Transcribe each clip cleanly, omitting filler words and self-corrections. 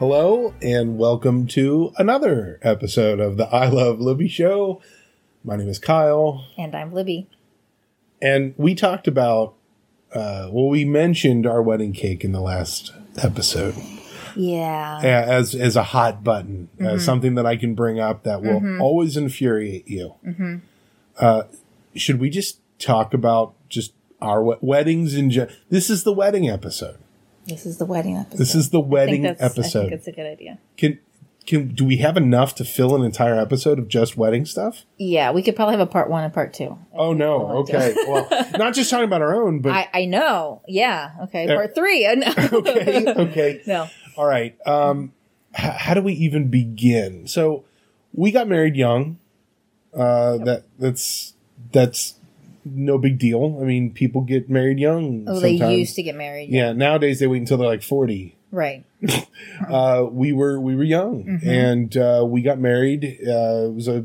Hello, and welcome to another episode of the I Love Libby Show. My name is Kyle. And I'm Libby. And we talked about, we mentioned our wedding cake in the last episode. Yeah. As a hot button, mm-hmm. as something that I can bring up that will mm-hmm. always infuriate you. Mm-hmm. Should we just talk about just our weddings in general? This is the wedding episode. I think that's a good idea. Do we have enough to fill an entire episode of just wedding stuff? Yeah, we could probably have a part one and part two. Oh no, okay. Well, not just talking about our own, but I know. Yeah, okay. Part three. Okay. No. All right. How do we even begin? So we got married young. Yep. That's no big deal. I mean, people get married young. Oh, sometimes. They used to get married. Yeah, nowadays they wait until they're like 40. Right. We were young, mm-hmm. and we got married. It was a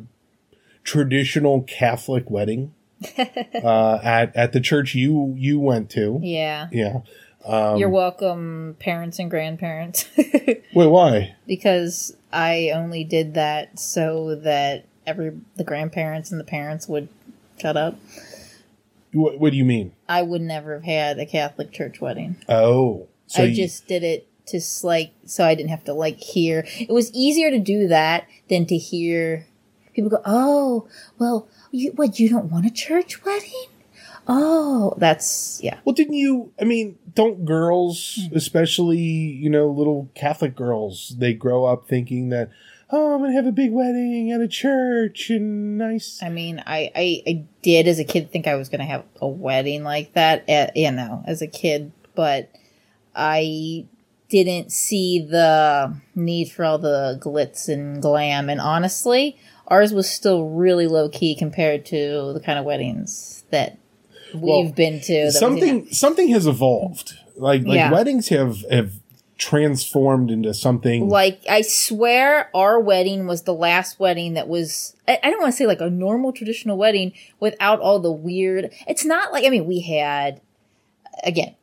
traditional Catholic wedding at the church you went to. Yeah. Yeah. You're welcome, parents and grandparents. Wait, why? Because I only did that so that the grandparents and the parents would shut up. What do you mean? I would never have had a Catholic church wedding. Oh. So I just did it to so I didn't have to hear. It was easier to do that than to hear people go, oh, well, you don't want a church wedding? Oh, that's, yeah. Well, don't girls, mm-hmm. especially, little Catholic girls, they grow up thinking that, oh, I'm going to have a big wedding at a church and nice. I mean, I did as a kid think I was going to have a wedding like that, as a kid. But I didn't see the need for all the glitz and glam. And honestly, ours was still really low-key compared to the kind of weddings that we've been to. Something has evolved. Weddings have transformed into something. I swear our wedding was the last wedding that was, I don't want to say a normal traditional wedding without all the weird. It's not we had, again,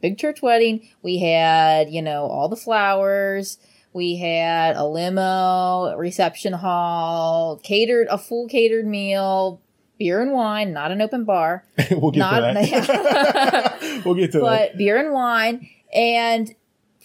big church wedding. We had, all the flowers. We had a limo, reception hall, a full catered meal, beer and wine, not an open bar. We'll get to that. But beer and wine and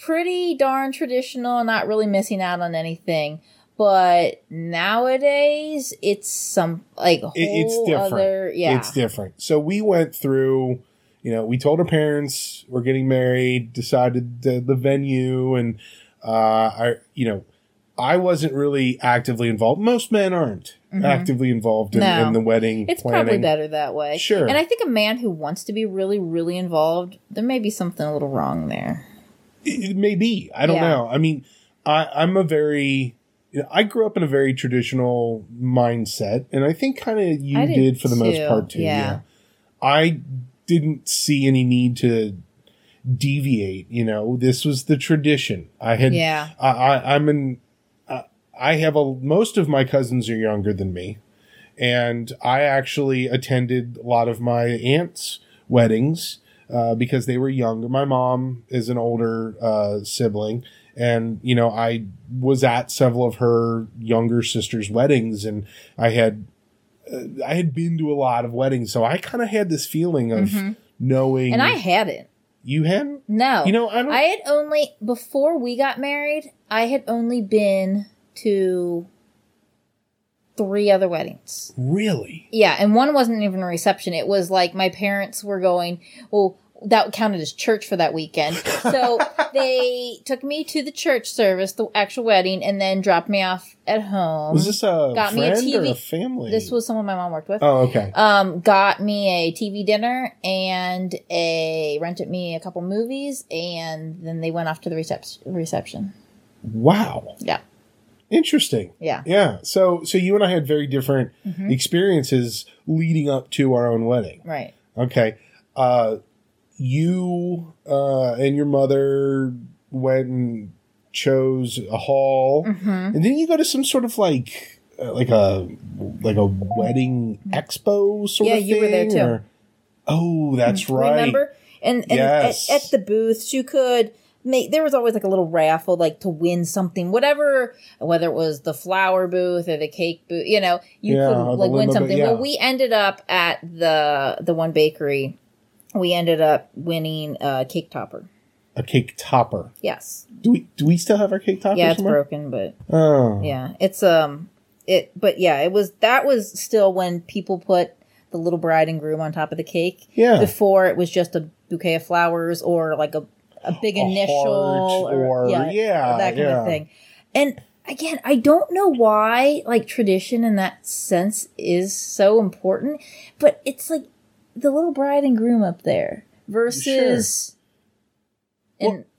pretty darn traditional, not really missing out on anything. But nowadays, it's it's different. It's different. So we went through, we told our parents we're getting married, decided the venue, and I wasn't really actively involved. Most men aren't mm-hmm. actively involved in the wedding planning. It's probably better that way. Sure. And I think a man who wants to be really, really involved, there may be something a little wrong there. It may be. I don't know. I mean, I grew up in a very traditional mindset, and I think kind of you did for the most part too. Yeah. I didn't see any need to deviate. This was the tradition. I had. Yeah. Most of my cousins are younger than me, and I actually attended a lot of my aunt's weddings. Because they were younger. My mom is an older sibling. And, I was at several of her younger sister's weddings. And I had been to a lot of weddings. So I kind of had this feeling of mm-hmm. knowing. And I hadn't. You hadn't? No. I had only, before we got married, I had only been to 3 other weddings. Really? Yeah, and one wasn't even a reception. It was my parents were going, well, that counted as church for that weekend. So they took me to the church service, the actual wedding, and then dropped me off at home. Was this a got friend me a TV, or a family? This was someone my mom worked with. Oh, okay. Got me a TV dinner and rented me a couple movies, and then they went off to the reception. Wow. Yeah. Interesting. Yeah. Yeah. So you and I had very different mm-hmm. experiences leading up to our own wedding. Right. Okay. You and your mother went and chose a hall, mm-hmm. and then you go to some sort of a wedding expo sort of thing. Yeah, you were there too. That's right. Remember? And yes. at the booths you could there was always like a little raffle, like to win something, whatever, whether it was the flower booth or the cake booth, you know, you could like win something. Well, we ended up at the one bakery. We ended up winning a cake topper. A cake topper. Yes. Do we still have our cake topper? Yeah, it's broken, but yeah, it's but yeah, that was still when people put the little bride and groom on top of the cake. Yeah. Before it was just a bouquet of flowers or like a big initial or that kind of thing. And again, I don't know why like tradition in that sense is so important, but it's like the little bride and groom up there versus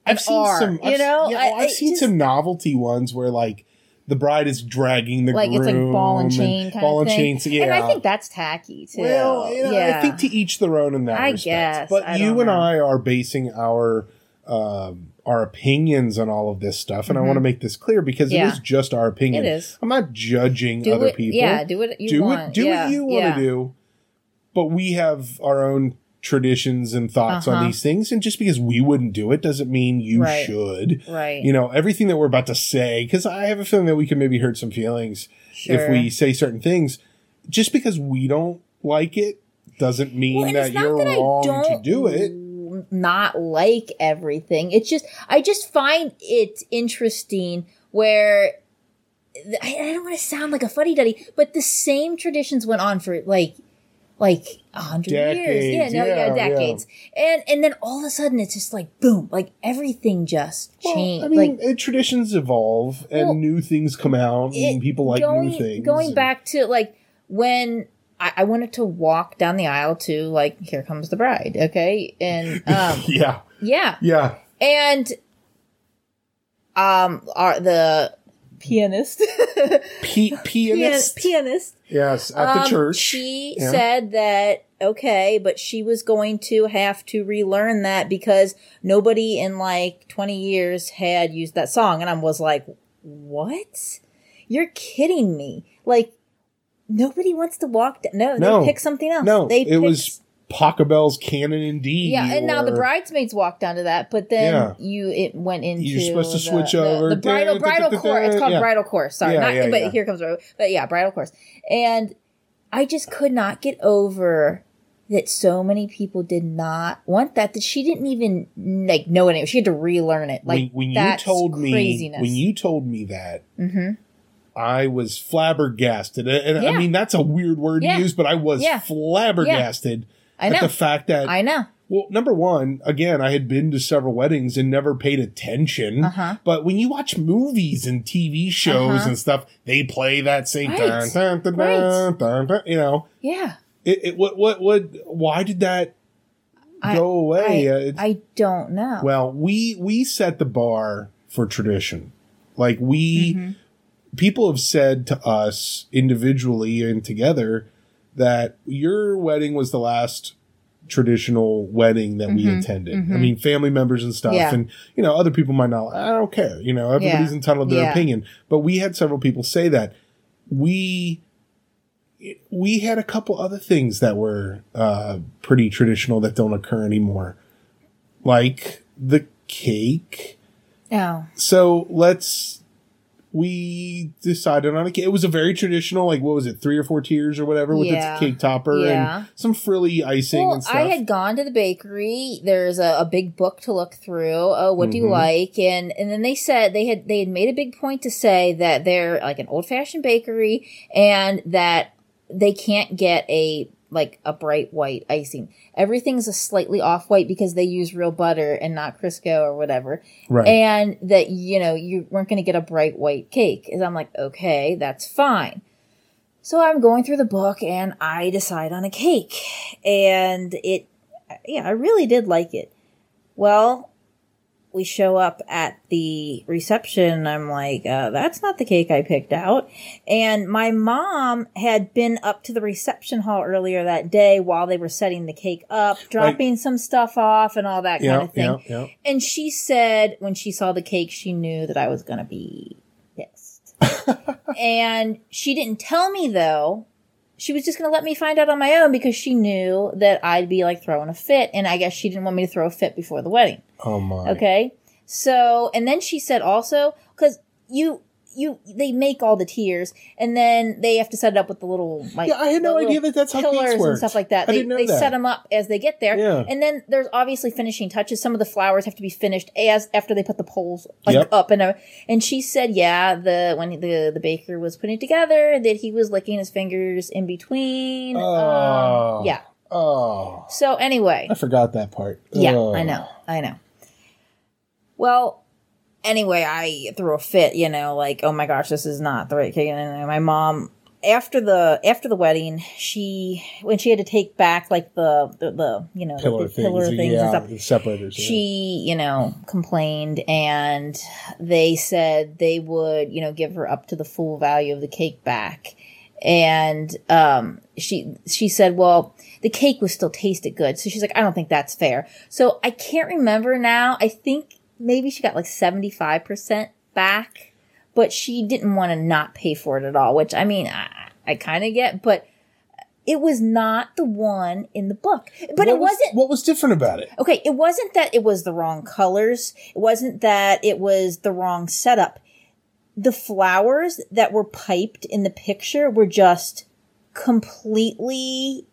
I've seen some novelty ones where like the bride is dragging the groom. It's like ball and chain kind of thing. So, yeah. And I think that's tacky too. Well, I think to each their own in that respect. I guess. But you and I are basing our opinions on all of this stuff, and I want to make this clear because it is just our opinion. It is. I'm not judging other people. Yeah, do what you want. Do what you want to do. But we have our own traditions and thoughts on these things, and just because we wouldn't do it doesn't mean you should. Right. You know, everything that we're about to say, because I have a feeling that we can maybe hurt some feelings if we say certain things. Just because we don't like it doesn't mean that you're wrong to do it. Not like everything. It's just I just find it interesting where I don't want to sound like a fuddy-duddy, but the same traditions went on for like 100 years. Decades. And then all of a sudden it's just like boom, like everything just changed. I mean, traditions evolve and new things come out and people like new things. Going back to like when I wanted to walk down the aisle to like Here Comes the Bride, okay? And Yeah. And the pianist. Pianist. Yes, at the church. She said that, okay, but she was going to have to relearn that because nobody in like 20 years had used that song. And I was like, what? You're kidding me. Like, nobody wants to walk down. No, they pick something else. No, it was Pachelbel's Canon indeed. Yeah, and now the bridesmaids walked down to that, but then it went into you're supposed to switch over the bridal course. It's called bridal course. Sorry, but Here Comes the Bride. But yeah, bridal course. And I just could not get over that so many people did not want that. That she didn't even like know it. She had to relearn it. Like when you told me that. Mm-hmm. I was flabbergasted. And I mean, that's a weird word to use, but I was flabbergasted at the fact that... I know. Well, number one, again, I had been to several weddings and never paid attention. Uh-huh. But when you watch movies and TV shows and stuff, they play that same... you know? Yeah. Why did that go away? I don't know. Well, we set the bar for tradition. Like, we... Mm-hmm. People have said to us individually and together that your wedding was the last traditional wedding that we attended. Mm-hmm. I mean, family members and stuff. Yeah. And, you know, other people might not, I don't care. You know, everybody's entitled to their opinion. But we had several people say that. We had a couple other things that were pretty traditional that don't occur anymore. Like the cake. Oh. So we decided on a cake. It was a very traditional, like, what was it, 3 or 4 tiers or whatever with its cake topper and some frilly icing and stuff. I had gone to the bakery. There's a big book to look through. Oh, what do you like? And then they said they had made a big point to say that they're like an old-fashioned bakery and that they can't get a bright white icing. Everything's a slightly off white because they use real butter and not Crisco or whatever. Right. And that, you know, you weren't going to get a bright white cake. And I'm like, okay, that's fine. So I'm going through the book and I decide on a cake. And I really did like it. Well, we show up at the reception and I'm like, that's not the cake I picked out. And my mom had been up to the reception hall earlier that day while they were setting the cake up, dropping some stuff off and all that kind of thing. Yeah. And she said when she saw the cake, she knew that I was going to be pissed. And she didn't tell me though. She was just going to let me find out on my own because she knew that I'd be like throwing a fit. And I guess she didn't want me to throw a fit before the wedding. Oh my. Okay. So, and then she said also, because they make all the tiers, and then they have to set it up with the little, like, yeah, I had no idea that that's how pillars and stuff like that. They set them up as they get there, yeah. And then there's obviously finishing touches. Some of the flowers have to be finished after they put the poles up and she said, yeah, when the baker was putting it together, that he was licking his fingers in between. Oh, yeah. Oh. So anyway, I forgot that part. Yeah, oh. I know. Well. Anyway, I threw a fit, like, oh my gosh, this is not the right cake. And my mom, after the wedding, when she had to take back, like, the pillar things yeah, and stuff, the separators, she, complained, and they said they would, give her up to the full value of the cake back. And, she said, well, the cake was still tasted good. So she's like, I don't think that's fair. So I can't remember now. I think, maybe she got like 75% back, but she didn't want to not pay for it at all, which I kind of get, but it was not the one in the book. But it wasn't. What was different about it? Okay, it wasn't that it was the wrong colors. It wasn't that it was the wrong setup. The flowers that were piped in the picture were just completely,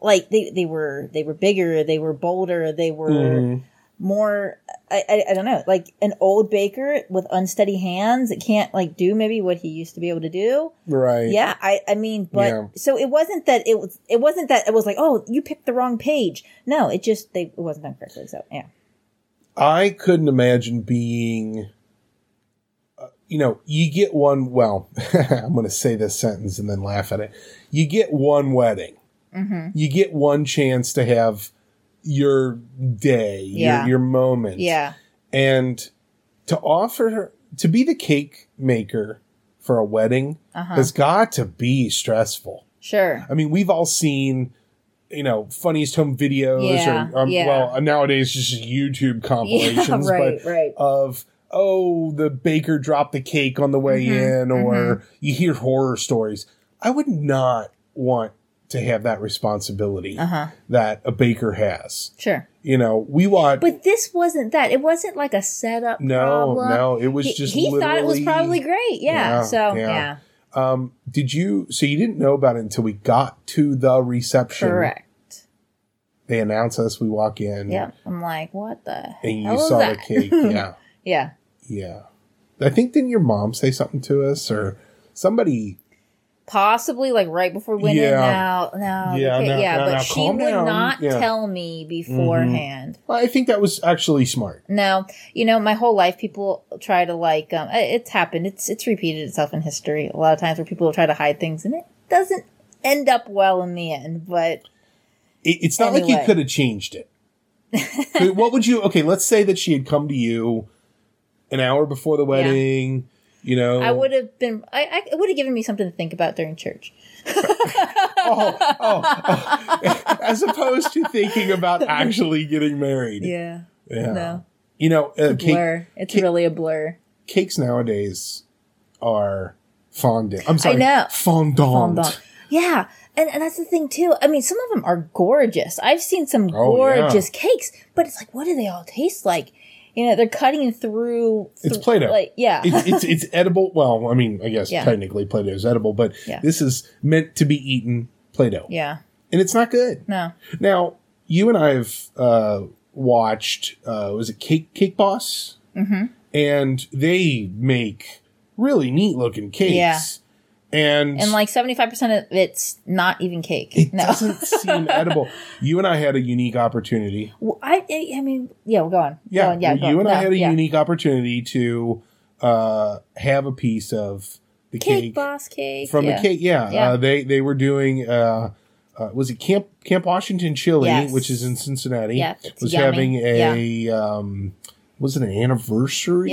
like, they were bigger, they were bolder, they were... more, I don't know, like an old baker with unsteady hands that can't, like, do maybe what he used to be able to do. Right. Yeah. So it wasn't that it was like, oh, you picked the wrong page. No, it wasn't done correctly. So yeah. I couldn't imagine being, you get one. Well, I'm going to say this sentence and then laugh at it. You get one wedding. Mm-hmm. You get one chance to have your day, your moment. Yeah. And to offer her to be the cake maker for a wedding has got to be stressful. Sure. I mean, we've all seen, funniest home videos well, nowadays just YouTube compilations of, oh, the baker dropped the cake on the way in, or you hear horror stories. I would not want to have that responsibility that a baker has. Sure. We watch. But this wasn't that. It wasn't like a setup problem. No, it was just he thought it was probably great. Yeah. So, yeah. So you didn't know about it until we got to the reception. Correct. They announce us. We walk in. Yeah. I'm like, what the hell? And you saw the cake. Yeah. Yeah. Yeah. I think didn't your mom say something to us or somebody... Possibly, like, right before we went in. But she would not tell me beforehand. Well, I think that was actually smart. No. My whole life people try to, like, it's happened. It's repeated itself in history a lot of times where people try to hide things, and it doesn't end up well in the end, but... It's not anyway. Like you could have changed it. What would you... Okay, let's say that she had come to you an hour before the wedding... Yeah. I would have been. It would have given me something to think about during church. As opposed to thinking about actually getting married. Yeah. No. It's a blur. It's really a blur. Cakes nowadays are fondant. I'm sorry. I know. Fondant. Yeah, and that's the thing too. I mean, some of them are gorgeous. I've seen some gorgeous cakes, but it's like, what do they all taste like? They're cutting through. It's Play-Doh. Like, yeah. it's edible. Well, I mean, I guess technically Play-Doh is edible, but this is meant to be eaten Play-Doh. Yeah. And it's not good. No. Now, you and I have watched, was it Cake Boss? Mm-hmm. And they make really neat looking cakes. Yeah. And like 75% of it's not even cake. It doesn't seem edible. You and I had a unique opportunity. Well, we'll go on. Yeah, I had a unique opportunity to have a piece of the cake Boss cake from the cake. Yeah, yeah. They were doing. Was it Camp Washington Chili, which is in Cincinnati? Yeah, was yummy. Having a. Yeah. Was it an anniversary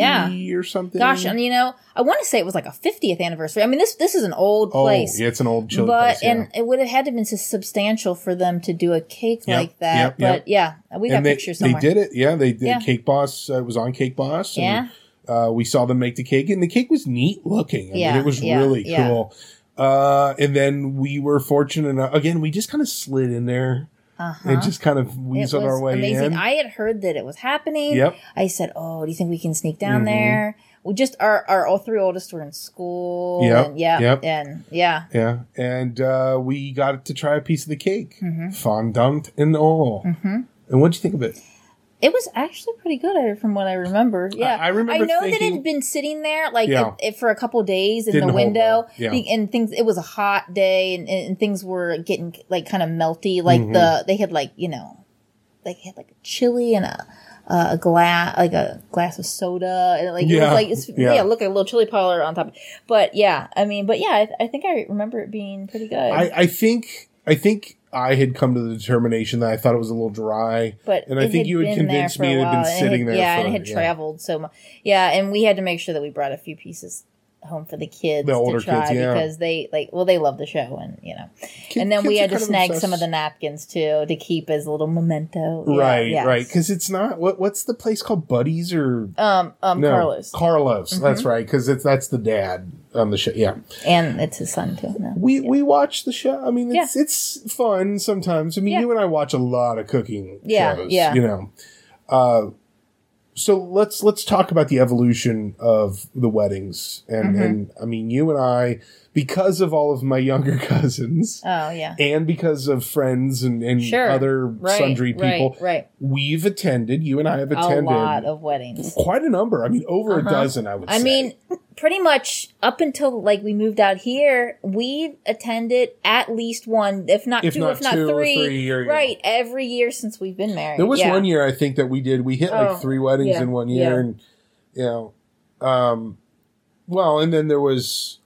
or something? Gosh, and I want to say it was like a 50th anniversary. I mean, this is an old place. Oh, yeah, it's an old chili place. But and it would have had to have been so substantial for them to do a cake like that. We got pictures somewhere. They did it. Yeah, they did. Yeah. Cake Boss. It was on Cake Boss. And, we saw them make the cake, and the cake was neat looking. I mean, it was really cool. And then we were fortunate enough. Again, we just kind of slid in there. It just kind of weaseled our way in. I had heard that it was happening. Yep. I said, oh, do you think we can sneak down there? We just, our all three oldest were in school. And we got to try a piece of the cake. Fondant and all. And what'd you think of it? It was actually pretty good from what I remember. Yeah. I remember that it had been sitting there like it for a couple of days in the window. And things, it was a hot day and things were getting like kind of melty. Like they had like, you know, like they had like a chili and a glass, like a glass of soda, and like it was like look, like a little chili powder on top of it. But I think I remember it being pretty good. I think I had come to the determination that I thought it was a little dry, and I think you had convinced me it had been sitting there. Yeah, and it had traveled so much. Yeah, and we had to make sure that we brought a few pieces home for the kids, the older kids, because they they love the show, and you know, and then we had to snag some of the napkins too to keep as a little memento. Right, because it's not what's the place called, Buddies or Carlos. That's right, because that's the dad on the show, and it's his son too. We watch the show. I mean, it's fun sometimes. I mean, you and I watch a lot of cooking shows. Yeah, you know. So let's talk about the evolution of the weddings. And I mean, you and I, because of all of my younger cousins. And because of friends and other sundry people. Right. We've attended, you and I have attended. A lot of weddings. Quite a number. I mean, over a dozen, I would say. I mean, pretty much up until like we moved out here, we've attended at least one, if not two or three. Every year since we've been married. There was one year, I think, that we did. We hit like three weddings in one year. Yeah. And, you know, and then there was...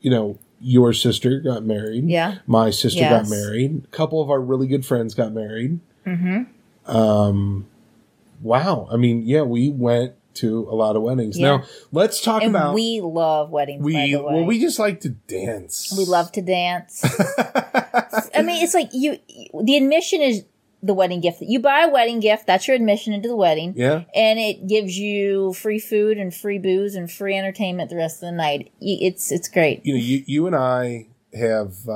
You know, your sister got married. Yeah. My sister got married. A couple of our really good friends got married. Mm-hmm. Wow. I mean, we went to a lot of weddings. Yeah. Now, let's talk about... we love weddings, by the way. Well, we just like to dance. We love to dance. I mean, it's like the admission is... the wedding gift. You buy a wedding gift, that's your admission into the wedding. Yeah. And it gives you free food and free booze and free entertainment the rest of the night. It's great. You know, you and I have,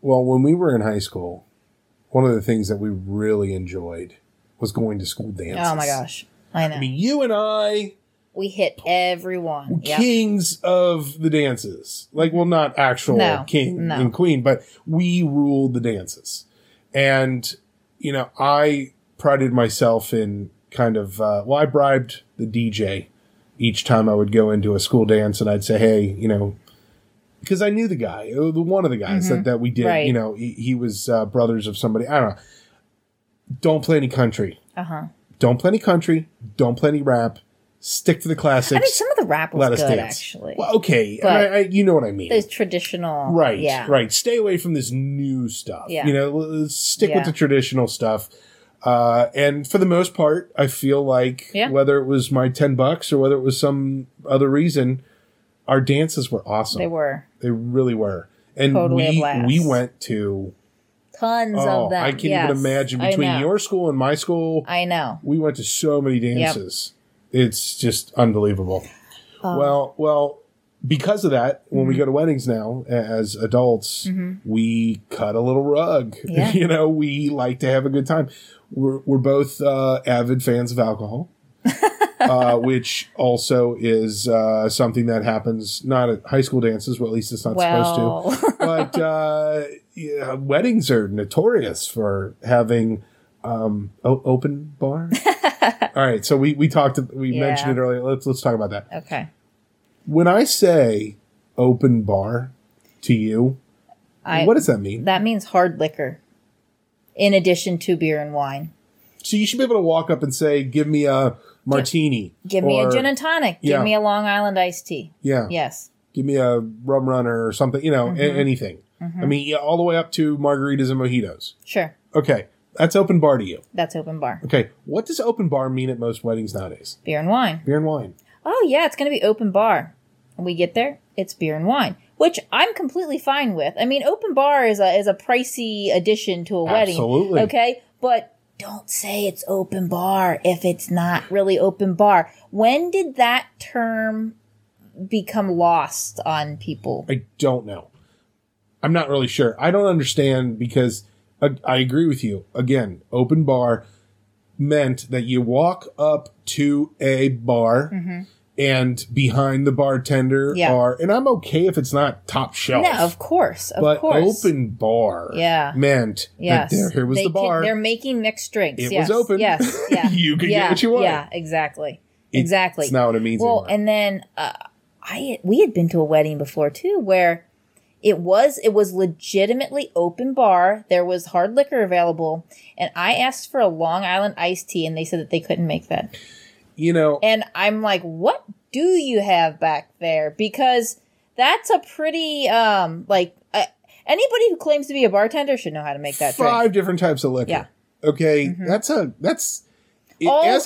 when we were in high school, one of the things that we really enjoyed was going to school dances. Oh my gosh. I know. I mean, you and I... we hit everyone. Kings of the dances. Like, well, not actual king and queen, but we ruled the dances. And, you know, I prided myself in kind of, I bribed the DJ each time I would go into a school dance, and I'd say, hey, you know, because I knew the guy, one of the guys that we did, you know, he was brothers of somebody. I don't know. Don't play any country. Don't play any country. Don't play any rap. Stick to the classics. I mean, some of the rap was good, actually. Well, okay. I you know what I mean. Those traditional. Right, right. Stay away from this new stuff. Yeah. You know, stick with the traditional stuff. And for the most part, I feel like whether it was my $10 or whether it was some other reason, our dances were awesome. They were. They really were. And totally a blast. We went to... tons of them. I can't even imagine. Between your school and my school. I know. We went to so many dances. Yep. It's just unbelievable. Because of that, when we go to weddings now as adults, we cut a little rug. Yeah. You know, we like to have a good time. We're both avid fans of alcohol, which also is something that happens not at high school dances. Well, at least it's not supposed to. But weddings are notorious for having open bar. All right, so we mentioned it earlier. Let's talk about that. Okay. When I say open bar to you, what does that mean? That means hard liquor in addition to beer and wine. So you should be able to walk up and say, give me a martini. Give me a gin and tonic. Give me a Long Island iced tea. Yeah. Yes. Give me a rum runner or something, you know, anything. I mean, all the way up to margaritas and mojitos. Sure. Okay. That's open bar to you. That's open bar. Okay. What does open bar mean at most weddings nowadays? Beer and wine. Beer and wine. Oh, yeah. It's going to be open bar. When we get there, it's beer and wine, which I'm completely fine with. I mean, open bar is a pricey addition to a wedding. Absolutely. Okay? But don't say it's open bar if it's not really open bar. When did that term become lost on people? I don't know. I'm not really sure. I don't understand because... I agree with you. Again, open bar meant that you walk up to a bar and behind the bartender are, and I'm okay if it's not top shelf. No, of course. But open bar meant that here was the bar. They're making mixed drinks. It was open. Yes. Yeah. You could get what you want. Yeah, exactly. Exactly. That's not what it means anymore. Well, and then we had been to a wedding before too where it was legitimately open bar. There was hard liquor available. And I asked for a Long Island iced tea and they said that they couldn't make that. You know, and I'm like, what do you have back there? Because that's a pretty, anybody who claims to be a bartender should know how to make that drink. 5 different types of liquor. Yeah. Okay. Mm-hmm. As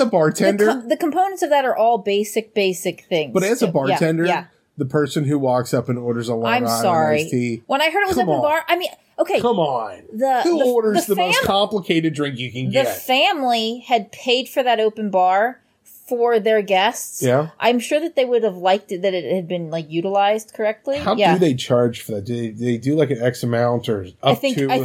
a bartender. The components of that are all basic things. But as a bartender, the person who walks up and orders a Long Island iced tea. When I heard it was open bar, I mean, okay. Come on. Who orders the most complicated drink you can get? The family had paid for that open bar for their guests. Yeah. I'm sure that they would have liked it that it had been utilized correctly. How do they charge for that? Do they do an X amount or quantity? I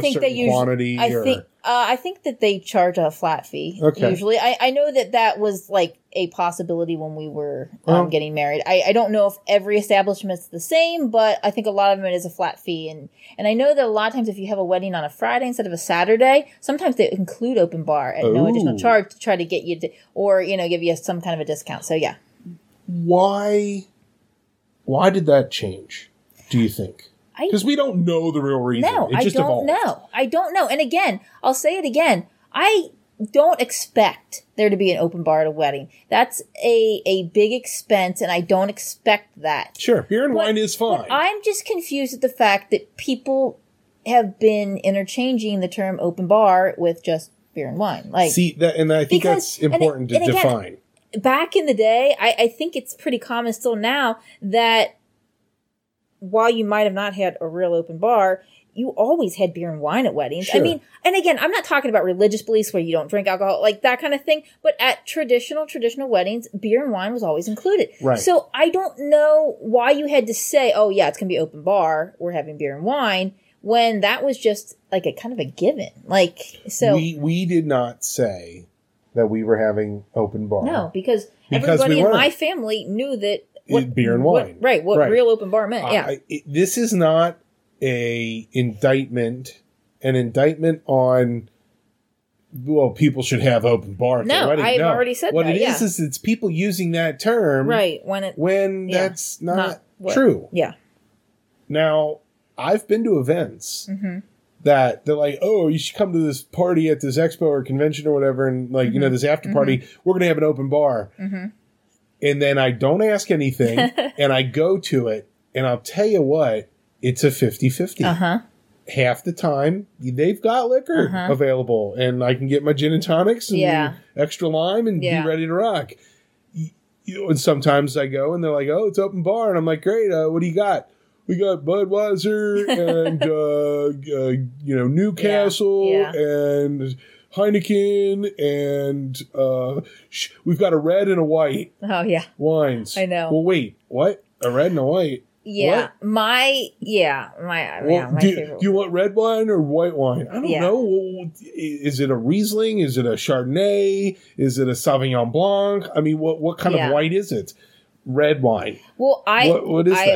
think that they charge a flat fee. Okay. Usually. I know that was a possibility when we were getting married. I don't know if every establishment's the same, but I think a lot of it is a flat fee. And I know that a lot of times if you have a wedding on a Friday instead of a Saturday, sometimes they include open bar at no additional charge to try to get you to, or, give you some kind of a discount. So, yeah. Why did that change, do you think? Because we don't know the real reason. No, it just evolved. I don't know. And again, I'll say it again. I don't expect there to be an open bar at a wedding. That's a big expense, and I don't expect that. Sure, beer and wine is fine. I'm just confused at the fact that people have been interchanging the term open bar with just beer and wine. I think that's important to define. Back in the day, I think it's pretty common still now that while you might have not had a real open bar, you always had beer and wine at weddings. Sure. I mean, and again, I'm not talking about religious beliefs where you don't drink alcohol, that kind of thing. But at traditional weddings, beer and wine was always included. Right. So I don't know why you had to say, oh, yeah, it's going to be open bar. We're having beer and wine. When that was just a kind of a given. So we did not say that we were having open bar. No, because everybody in my family knew that. Beer and wine. What real open bar meant. Yeah. This is not an indictment on, well, people should have open bar. No, I've already said what that. What it is it's people using that term. Right. When that's not true. Yeah. Now, I've been to events that they're like, oh, you should come to this party at this expo or convention or whatever. And this after party, we're going to have an open bar. Mm-hmm. And then I don't ask anything, and I go to it, and I'll tell you what, it's a 50-50. Uh-huh. Half the time, they've got liquor available, and I can get my gin and tonics and extra lime and be ready to rock. And sometimes I go, and they're like, oh, it's open bar. And I'm like, great, what do you got? We got Budweiser and Newcastle and Heineken, and we've got a red and a white. Oh, yeah. Wines. I know. Well, wait. What? A red and a white? Yeah. What? My favorite. Do you want red wine or white wine? I don't know. Is it a Riesling? Is it a Chardonnay? Is it a Sauvignon Blanc? I mean, what kind of white is it? Red wine. Well,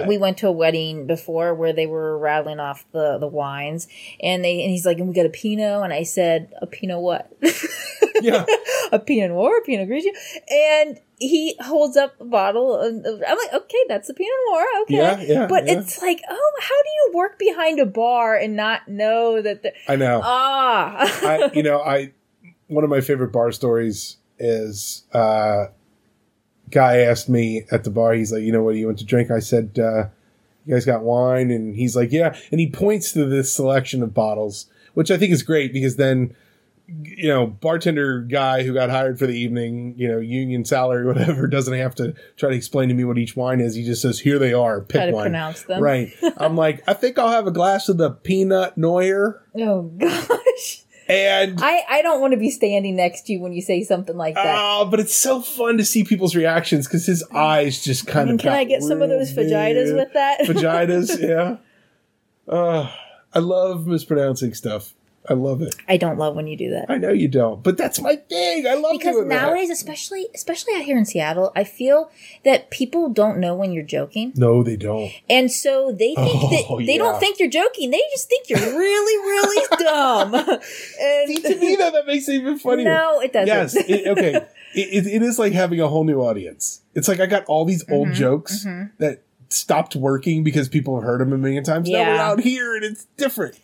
we went to a wedding before where they were rattling off the wines, and he's like, and we got a Pinot, and I said, a Pinot what? Yeah, a Pinot Noir, a Pinot Grigio, and he holds up a bottle, and I'm like, okay, that's a Pinot Noir, okay, it's like, oh, how do you work behind a bar and not know that? I know. One of my favorite bar stories is. Guy asked me at the bar, he's like, you know, what do you want to drink? I said, you guys got wine? And he's like, yeah. And he points to this selection of bottles, which I think is great because then, bartender guy who got hired for the evening, union salary, whatever, doesn't have to try to explain to me what each wine is. He just says, here they are. Pick one. Try to pronounce them. Right. I'm like, I think I'll have a glass of the Pinot Noir. Oh, gosh. And I don't want to be standing next to you when you say something like that. Oh, but it's so fun to see people's reactions because his eyes just kind of. Can I get some of those vaginas with that? Vaginas, yeah. I love mispronouncing stuff. I love it. I don't love when you do that. I know you don't, but that's my thing. I love because doing nowadays, that. especially out here in Seattle, I feel that people don't know when you're joking. No, they don't. And so they think they don't think you're joking. They just think you're really, really dumb. And to me, though, that makes it even funnier. No, it doesn't. Yes. It is like having a whole new audience. It's like I got all these old jokes that stopped working because people have heard them a million times. Yeah. Now we're out here and it's different.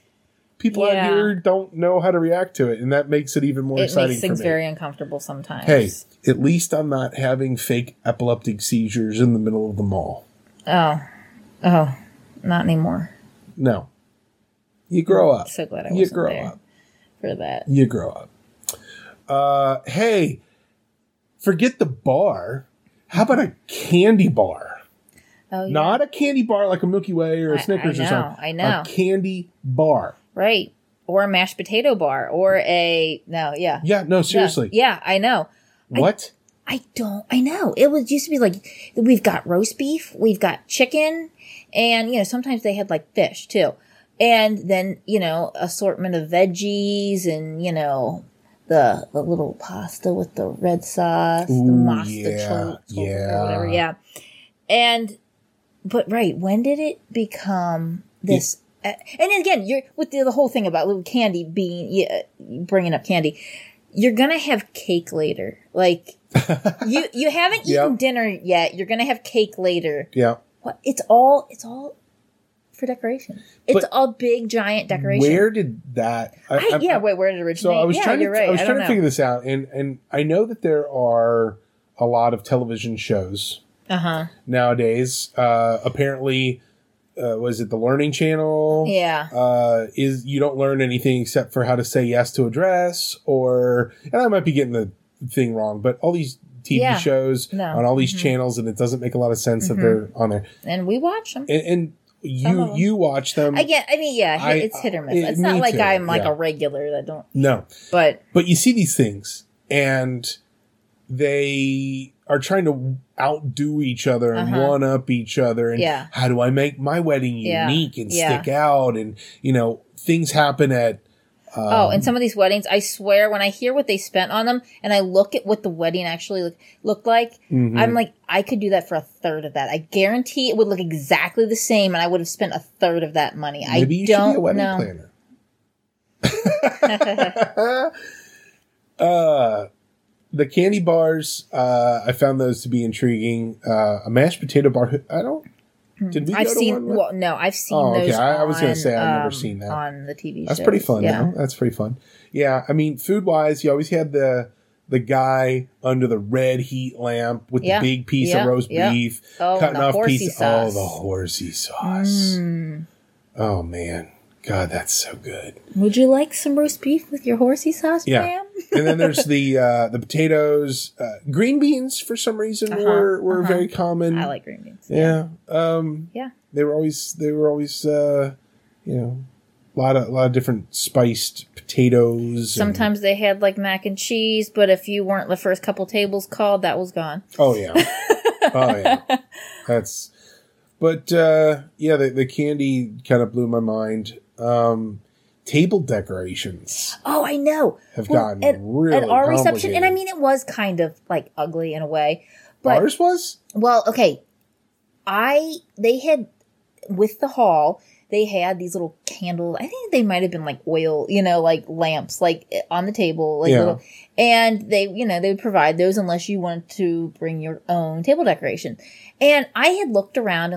People out here don't know how to react to it, and that makes it even more exciting for me. It makes things very uncomfortable sometimes. Hey, at least I'm not having fake epileptic seizures in the middle of the mall. Oh, not anymore. No. You grow up. So glad I wasn't there for that. You grow up. Hey, forget the bar. How about a candy bar? Oh, yeah. Not a candy bar like a Milky Way or a Snickers or something. I know. A candy bar. Right. Or a mashed potato bar or a... No, yeah. Yeah, no, seriously. No. Yeah, I know. What? I don't... I know. It was used to be like, we've got roast beef, we've got chicken, and, you know, sometimes they had like fish too. And then, you know, assortment of veggies and, you know... The little pasta with the red sauce, ooh, the masta or whatever, But when did it become this? Yeah. And again, you're with the whole thing about little candy being bringing up candy. You're gonna have cake later. Like you haven't eaten dinner yet. You're gonna have cake later. Yeah, what? It's all for decoration. It's all big, giant decoration. Where did that... where did it originate? So I was trying to figure this out, and I know that there are a lot of television shows nowadays. Apparently, was it the Learning Channel? Yeah. Is you don't learn anything except for how to say yes to a dress, or... And I might be getting the thing wrong, but all these TV shows on all these channels, and it doesn't make a lot of sense that they're on there. And we watch them. And You watch them again. I mean, it's hit or miss. It's not like I'm like a regular that don't. No, but you see these things, and they are trying to outdo each other and one up each other. And how do I make my wedding unique and stick out? And you know, things happen at. And some of these weddings, I swear, when I hear what they spent on them, and I look at what the wedding actually looked like, I'm like, I could do that for a third of that. I guarantee it would look exactly the same, and I would have spent a third of that money. Maybe you should be a wedding planner. The candy bars, I found those to be intriguing. A mashed potato bar. I don't. Did we I've go to seen one with? Well, no, I've seen those. I was going to say I've never seen that on the TV show. That's pretty fun. Yeah. That's pretty fun. Yeah, I mean, food wise, you always had the guy under the red heat lamp with the big piece of roast beef, cutting off pieces. Oh, the horsey sauce. Oh man, God, that's so good. Would you like some roast beef with your horsey sauce, ma'am? And then there's the potatoes, green beans for some reason were very common. I like green beans. Yeah. They were always you know, a lot of different spiced potatoes. Sometimes they had like mac and cheese, but if you weren't the first couple tables called, that was gone. Oh yeah. The candy kind of blew my mind. Table decorations. Oh, I know. Have gotten really at our reception, and I mean, it was kind of like ugly in a way. But ours was? Well, okay. They had with the hall, they had these little candles. I think they might have been like oil, you know, like lamps, like on the table, like little, and they, you know, they would provide those unless you wanted to bring your own table decoration. And I had looked around.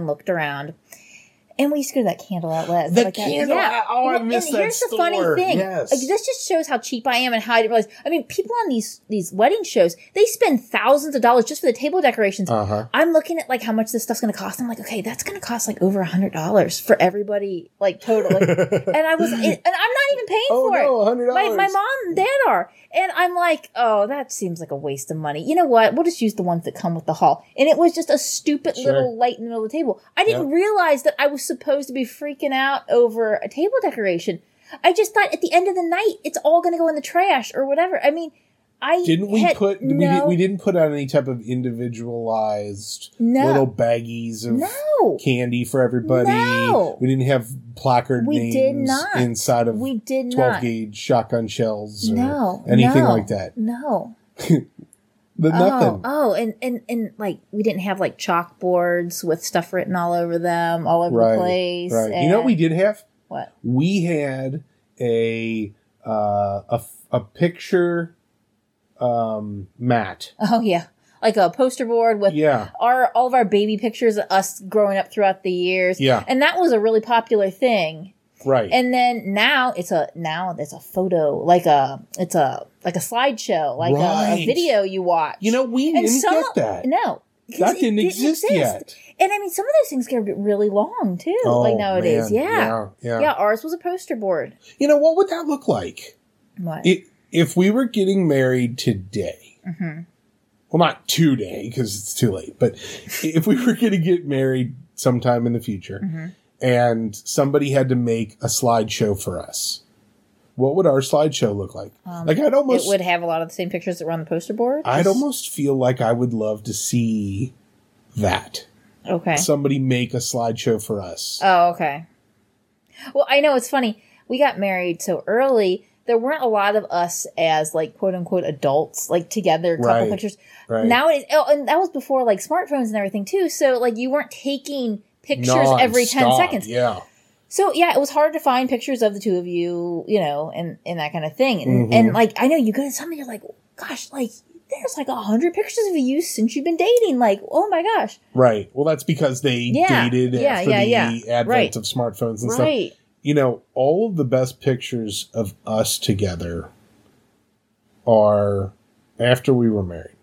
And we screwed that candle out last. The like candle out. Oh, I missed that here's store. The funny thing. Yes. Like, this just shows how cheap I am and how I didn't realize. I mean, people on these wedding shows, they spend thousands of dollars just for the table decorations. I'm looking at like how much this stuff's going to cost. I'm like, okay, that's going to cost like over $100 for everybody, like total. Like, and I'm not even paying for it. $100. My mom and dad are. And I'm like, oh, that seems like a waste of money. You know what? We'll just use the ones that come with the hall. And it was just a stupid little light in the middle of the table. I didn't realize that I was supposed to be freaking out over a table decoration. I just thought at the end of the night, it's all going to go in the trash or whatever. I mean, We didn't put out any type of individualized little baggies of candy for everybody. No. We didn't have placard names inside of 12-gauge shotgun shells or anything like that. No. But nothing. Oh, and like we didn't have like chalkboards with stuff written all over them, all over the place. Right. And you know what we did have? What? We had a picture mat. Oh yeah. Like a poster board with all of our baby pictures of us growing up throughout the years. Yeah. And that was a really popular thing. Right. And then now it's a photo, like a slideshow, like a video you watch. You know, we didn't get that. No. That didn't exist yet. And I mean, some of those things get really long too. Oh, like nowadays. Man. Yeah. Ours was a poster board. You know, what would that look like? What? If we were getting married today, well, not today because it's too late, but if we were going to get married sometime in the future and somebody had to make a slideshow for us, what would our slideshow look like? It would have a lot of the same pictures that were on the poster board. I'd almost feel like I would love to see that. Okay. Somebody make a slideshow for us. Oh, okay. Well, I know it's funny. We got married so early. There weren't a lot of us as, like, quote-unquote adults, like, together, couple pictures. Right. Nowadays, and that was before, like, smartphones and everything, too. So, like, you weren't taking pictures every 10 seconds. Yeah. So, yeah, it was hard to find pictures of the two of you, you know, and that kind of thing. And, and like, I know you go to somebody, you're like, gosh, like, there's, like, 100 pictures of you since you've been dating. Like, oh, my gosh. Right. Well, that's because they dated after the advent of smartphones and stuff. Right. You know, all of the best pictures of us together are after we were married.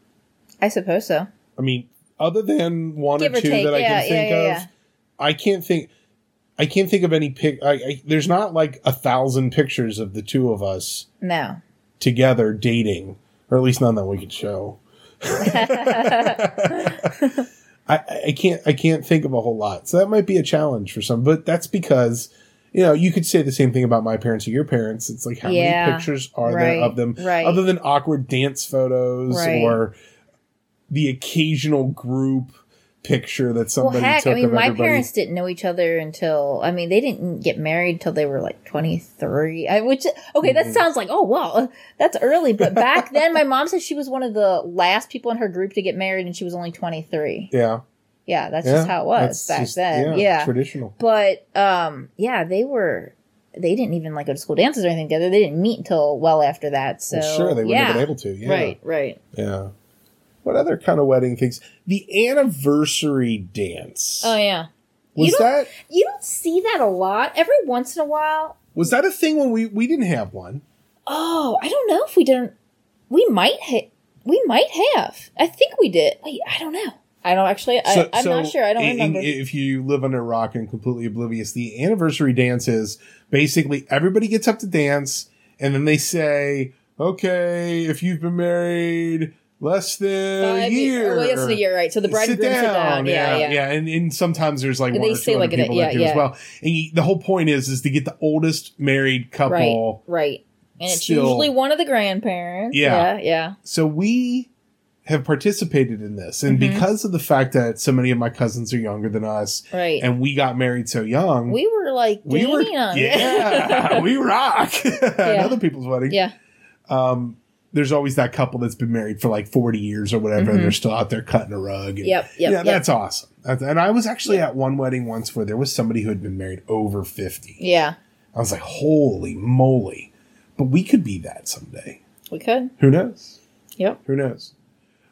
I suppose so. I mean, other than one or two that I can think of, I can't think of any pic. There's not like 1,000 pictures of the two of us together dating, or at least none that we could show. I can't think of a whole lot. So that might be a challenge for some, but that's because, you know, you could say the same thing about my parents or your parents. It's like, how many pictures are there of them? Right. Other than awkward dance photos or the occasional group picture that somebody took of everybody. My parents didn't know each other until, I mean, they didn't get married until they were like 23. That sounds like, oh, wow, that's early. But back then, my mom said she was one of the last people in her group to get married, and she was only 23. Yeah. Yeah, that's just how it was back then. Yeah, traditional. But, they didn't even like go to school dances or anything together. They didn't meet until well after that. So, well, sure, they wouldn't have been able to. Yeah. Right. Yeah. What other kind of wedding things? The anniversary dance. Oh, yeah. You don't see that a lot. Every once in a while. Was that a thing when we didn't have one? Oh, I don't know if we didn't. We might have. I think we did. I don't know. I don't actually. I'm not sure. I don't remember. If you live under a rock and completely oblivious, the anniversary dance is basically everybody gets up to dance, and then they say, "Okay, if you've been married less than a year, less than a year, right?" So the bride and groom sit down. Yeah. And sometimes there's like one or two other people that do as well. And the whole point is to get the oldest married couple, right? And it's usually one of the grandparents. Yeah. So we have participated in this. And because of the fact that so many of my cousins are younger than us, and we got married so young, we were like, young. Yeah, we rock at other people's wedding. Yeah. There's always that couple that's been married for like 40 years or whatever, and they're still out there cutting a rug. And, yeah, that's awesome. And I was actually at one wedding once where there was somebody who had been married over 50. Yeah. I was like, holy moly. But we could be that someday. We could. Who knows? Yep. Who knows?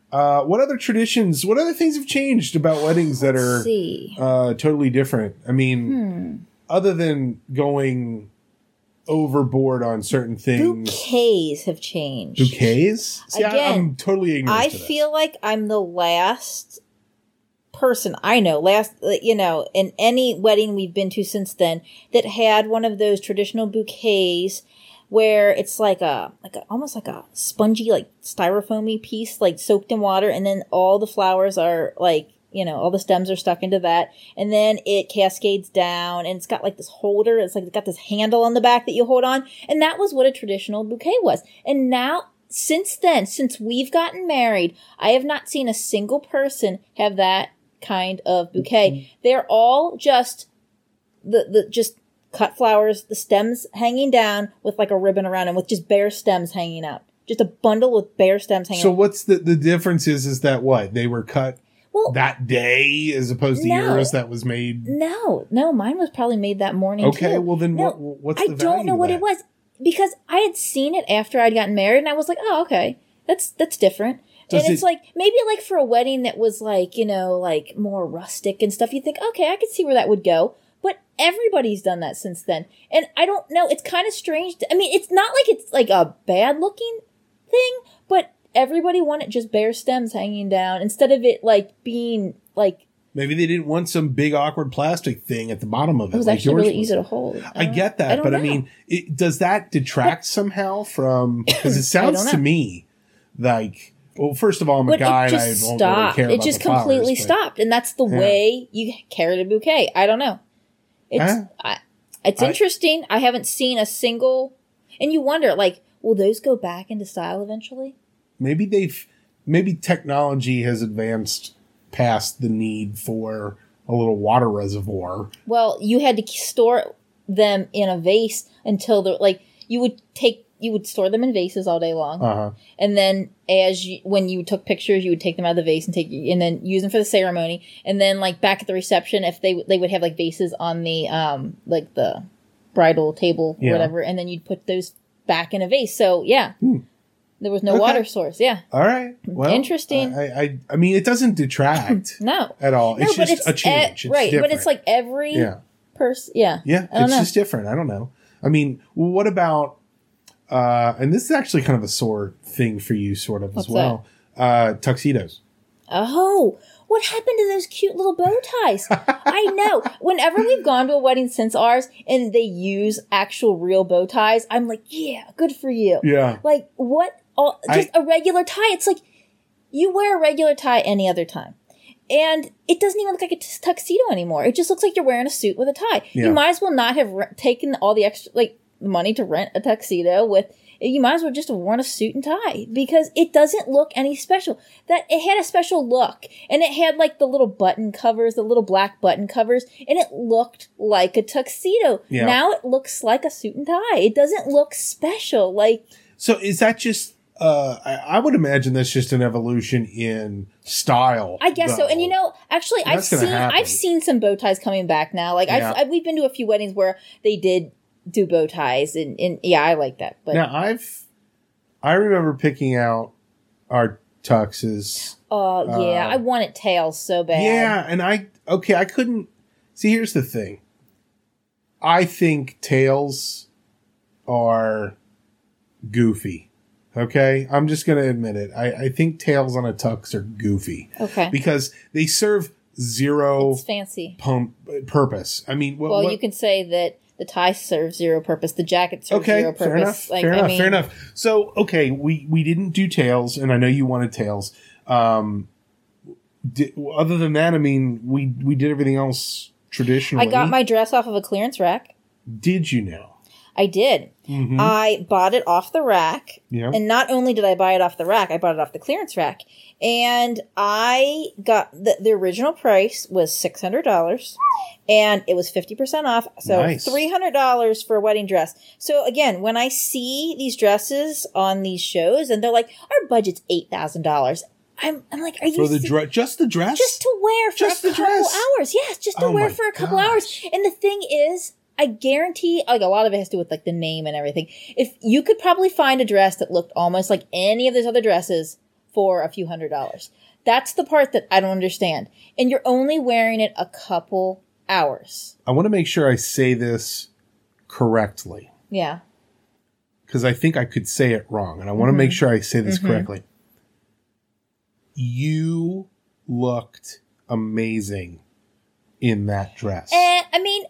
What other traditions, what other things have changed about weddings that are totally different? I mean, other than going overboard on certain things. Bouquets have changed. Bouquets? See, again, I'm totally ignorant to this. I feel like I'm the last person I know, in any wedding we've been to since then that had one of those traditional bouquets where it's almost like a spongy, like styrofoamy piece, like soaked in water, and then all the flowers are like, you know, all the stems are stuck into that, and then it cascades down, and it's got like this holder, it's got this handle on the back that you hold on, and that was what a traditional bouquet was. And now since then, since we've gotten married, I have not seen a single person have that kind of bouquet. Mm-hmm. They're all just just cut flowers, the stems hanging down with like a ribbon around them, with just bare stems hanging out. Just a bundle with bare stems hanging out. So what's the difference is that what? They were cut that day as opposed to yours that was made? No, mine was probably made that morning too. Okay, well then what's the value? I don't know what it was, because I had seen it after I'd gotten married and I was like, oh, okay, that's different. And it's like, maybe like for a wedding that was like, like more rustic and stuff, you think, okay, I could see where that would go. But everybody's done that since then. And I don't know, it's kind of strange. I mean, it's not like it's like a bad looking thing, but everybody wanted just bare stems hanging down instead of it like being like. Maybe they didn't want some big awkward plastic thing at the bottom of it. It was actually really easy to hold. I get that, but I mean, does that detract somehow from? Because it sounds to me like, well, first of all, I'm a guy and I don't really care about the flowers. It just completely stopped, and that's the way you carried a bouquet. I don't know. It's interesting. I haven't seen a single, and you wonder like, will those go back into style eventually? Maybe technology has advanced past the need for a little water reservoir. Well, you had to store them in a vase until they're like, you would store them in vases all day long. Uh-huh. And then when you took pictures, you would take them out of the vase and then use them for the ceremony. And then like back at the reception, if they would have like vases on the, like the bridal table or whatever. And then you'd put those back in a vase. So there was no water source. Yeah. All right. Well, interesting. I mean, it doesn't detract. At all. It's just a change. It's right. Different. But it's like every person. Yeah. Yeah. It's just different. I don't know. I mean, what about, and this is actually kind of a sore thing for you sort of as well. Tuxedos. Oh, what happened to those cute little bow ties? I know. Whenever we've gone to a wedding since ours and they use actual real bow ties, I'm like, yeah, good for you. Yeah. Like what? A regular tie. It's like you wear a regular tie any other time. And it doesn't even look like a tuxedo anymore. It just looks like you're wearing a suit with a tie. Yeah. You might as well not have taken all the extra money to rent a tuxedo with. You might as well just have worn a suit and tie because it doesn't look any special. That it had a special look, and it had like the little button covers, the little black button covers, and it looked like a tuxedo. Yeah. Now it looks like a suit and tie. It doesn't look special. Like, so is that just? I would imagine that's just an evolution in style. I guess so. And actually, I've seen some bow ties coming back now. Like we've been to a few weddings where they did do bow ties, and yeah, I like that. But now I remember picking out our tuxes. Oh yeah, I wanted tails so bad. Yeah, and I couldn't see. Here's the thing. I think tails are goofy. Okay, I'm just going to admit it. I think tails on a tux are goofy. Okay. Because they serve zero fancy purpose. I mean, what you can say that the tie serves zero purpose. The jacket serves zero purpose. Fair enough. Fair enough. So, okay, we didn't do tails, and I know you wanted tails. Other than that, I mean, we did everything else traditionally. I got my dress off of a clearance rack. Did you now? I did. Mm-hmm. I bought it off the rack. Yeah. And not only did I buy it off the rack, I bought it off the clearance rack. And I got the original price was $600 and it was 50% off. So nice. $300 for a wedding dress. So again, when I see these dresses on these shows and they're like, our budget's $8,000. I'm like, are you for just the dress? Just to wear for just a couple hours. Yes, just to wear for a couple hours. And the thing is, I guarantee, like, a lot of it has to do with, like, the name and everything. If you could probably find a dress that looked almost like any of those other dresses for a few $100s. That's the part that I don't understand. And you're only wearing it a couple hours. I want to make sure I say this correctly. Yeah. Because I think I could say it wrong. And I want to make sure I say this correctly. You looked amazing in that dress. I mean,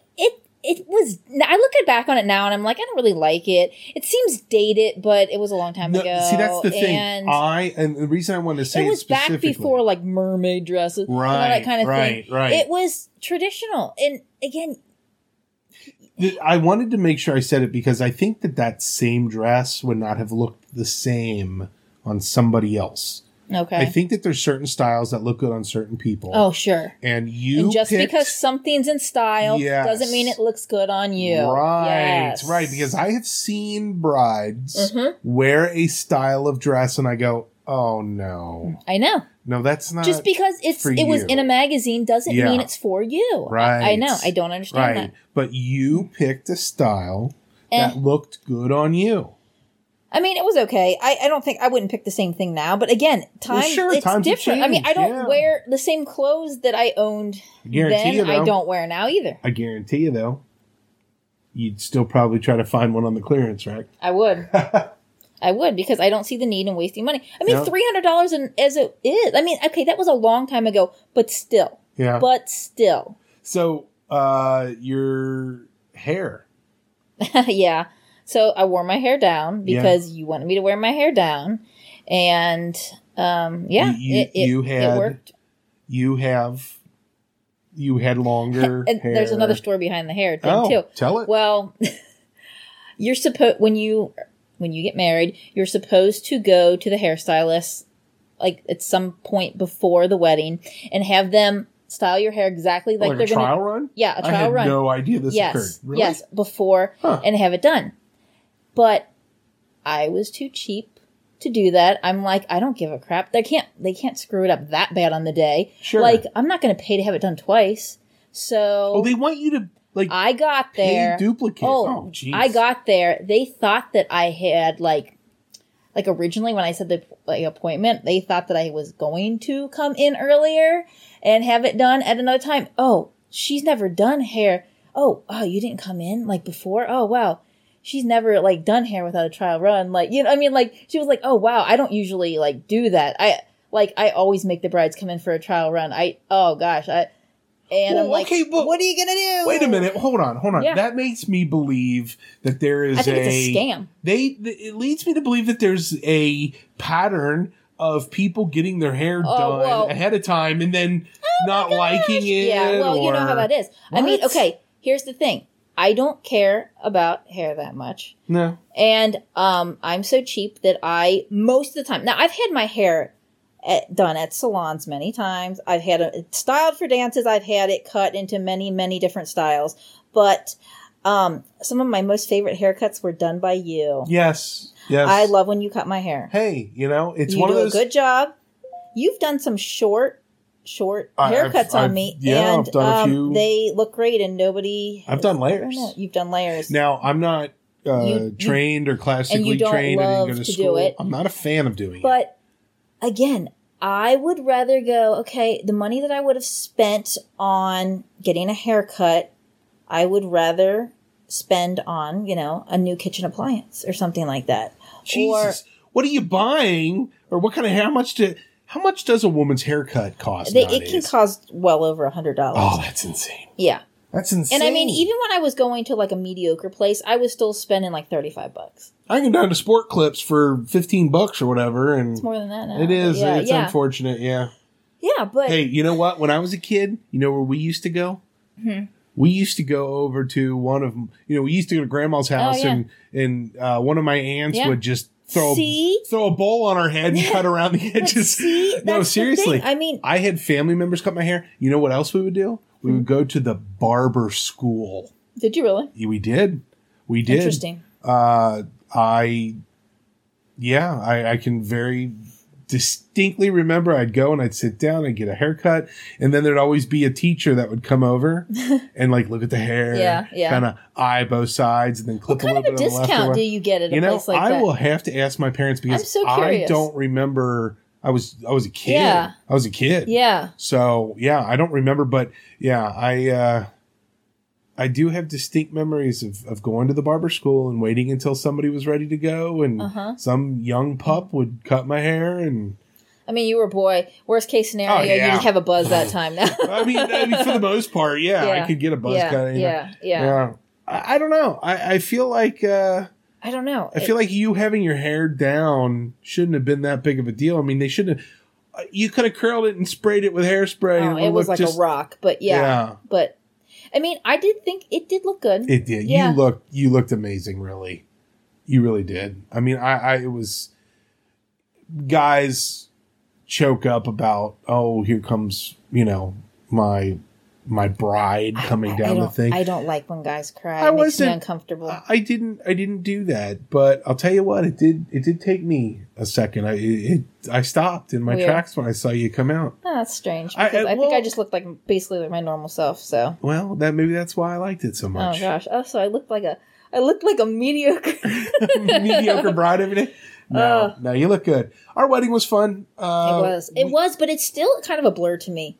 it was. I look back on it now, and I'm like, I don't really like it. It seems dated, but it was a long time ago. See, that's the thing. And the reason I wanted to say it was back before like mermaid dresses, right, and all that kind of thing. Right. It was traditional, and again, I wanted to make sure I said it because I think that same dress would not have looked the same on somebody else. Okay. I think that there's certain styles that look good on certain people. Oh, sure. And just because something's in style doesn't mean it looks good on you. Right. Yes. Right. Because I have seen brides wear a style of dress and I go, oh, no. I know. No, that's not just because it was in a magazine doesn't mean it's for you. Right. I know. I don't understand that. But you picked a style that looked good on you. I mean, it was okay. I don't think I wouldn't pick the same thing now. But again, times different. I mean, I don't wear the same clothes that I owned I don't wear now either. I guarantee you, though, you'd still probably try to find one on the clearance rack. I would. I would, because I don't see the need in wasting money. I mean, $300 as it is. I mean, okay, that was a long time ago, but still. Yeah. But still. So, your hair. Yeah. So I wore my hair down because you wanted me to wear my hair down, and it worked. You had longer hair. There's another story behind the hair thing too. Tell it. Well, you're supposed when you get married, you're supposed to go to the hairstylist like at some point before the wedding and have them style your hair exactly like they're going to. Like a trial run? Yeah, a trial run. I had no idea this occurred. Really? Yes, before and have it done. But I was too cheap to do that. I'm like, I don't give a crap. They can't screw it up that bad on the day. Sure. Like, I'm not going to pay to have it done twice. So. Oh, they want you to, like. I got there. Pay duplicate. Oh, jeez. I got there. They thought that I had, like originally when I said the appointment, they thought that I was going to come in earlier and have it done at another time. Oh, she's never done hair. Oh, you didn't come in like before? Oh, wow. She's never, like, done hair without a trial run. Like, you know, I mean, like, she was like, oh, wow, I don't usually, like, do that. I always make the brides come in for a trial run. I'm like, okay, what are you going to do? Wait a minute. Hold on. Yeah. That makes me believe that there is it's a scam. It leads me to believe that there's a pattern of people getting their hair done ahead of time and then not liking it. Yeah, well, you know how that is. What? I mean, okay, here's the thing. I don't care about hair that much. No. And I'm so cheap that I, most of the time, now I've had my hair done at salons many times. I've had it styled for dances. I've had it cut into many, many different styles. But some of my most favorite haircuts were done by you. Yes. I love when you cut my hair. Hey, you know, it's one of those. You do a good job. You've done some short haircuts on me. Yeah, and I've done a few. They look great and nobody. I've done layers. You've done layers. Now, I'm not trained or classically trained. I didn't go to school. Do it. I'm not a fan of doing it. But again, I would rather go, okay, the money that I would have spent on getting a haircut, I would rather spend on, you know, a new kitchen appliance or something like that. Jesus. Or, what are you buying? Or what kind of hair? How much does a woman's haircut cost nowadays? It can cost well over $100. Oh, that's insane. Yeah. That's insane. And I mean, even when I was going to like a mediocre place, I was still spending like $35. I can go down to Sport Clips for $15 or whatever. And it's more than that now. It is. Yeah, it's unfortunate. Yeah. Yeah, but. Hey, you know what? When I was a kid, you know where we used to go? Mm-hmm. We used to go over to one of, you know, we used to go to Grandma's house and one of my aunts would just throw a bowl on her head and cut around the edges. See? No, seriously. I mean, I had family members cut my hair. You know what else we would do? We would go to the barber school. Did you really? We did. Interesting. I can very distinctly remember I'd go and I'd sit down and get a haircut, and then there'd always be a teacher that would come over and like look at the hair, kind of eye both sides, and then clip a little bit on the left. What kind of discount do you get at a place like that? I will have to ask my parents because I don't remember. I was a kid. Yeah. I was a kid. Yeah. So I don't remember, but I do have distinct memories of going to the barber school and waiting until somebody was ready to go, and some young pup would cut my hair. And I mean, you were a boy. Worst case scenario, you just have a buzz that time now. I mean, for the most part, I could get a buzz cut. Yeah. I don't know. I feel like I don't know. I feel like you having your hair down shouldn't have been that big of a deal. I mean, they shouldn't have. You could have curled it and sprayed it with hairspray. Oh, and it was like a rock, but but. I mean, I did think it did look good. It did. Yeah. You looked amazing, really. He really did. I mean, it was guys choke up about, oh, here comes, you know, my bride coming down the thing. I don't like when guys cry. It makes me uncomfortable. I didn't do that, but I'll tell you what, it did take me a second. I stopped in my tracks when I saw you come out. Oh, that's strange. I think I just looked like basically like my normal self. So well, maybe that's why I liked it so much. Oh gosh. Oh, so I looked like a mediocre mediocre bride every day. No, you look good. Our wedding was fun. It was, but it's still kind of a blur to me.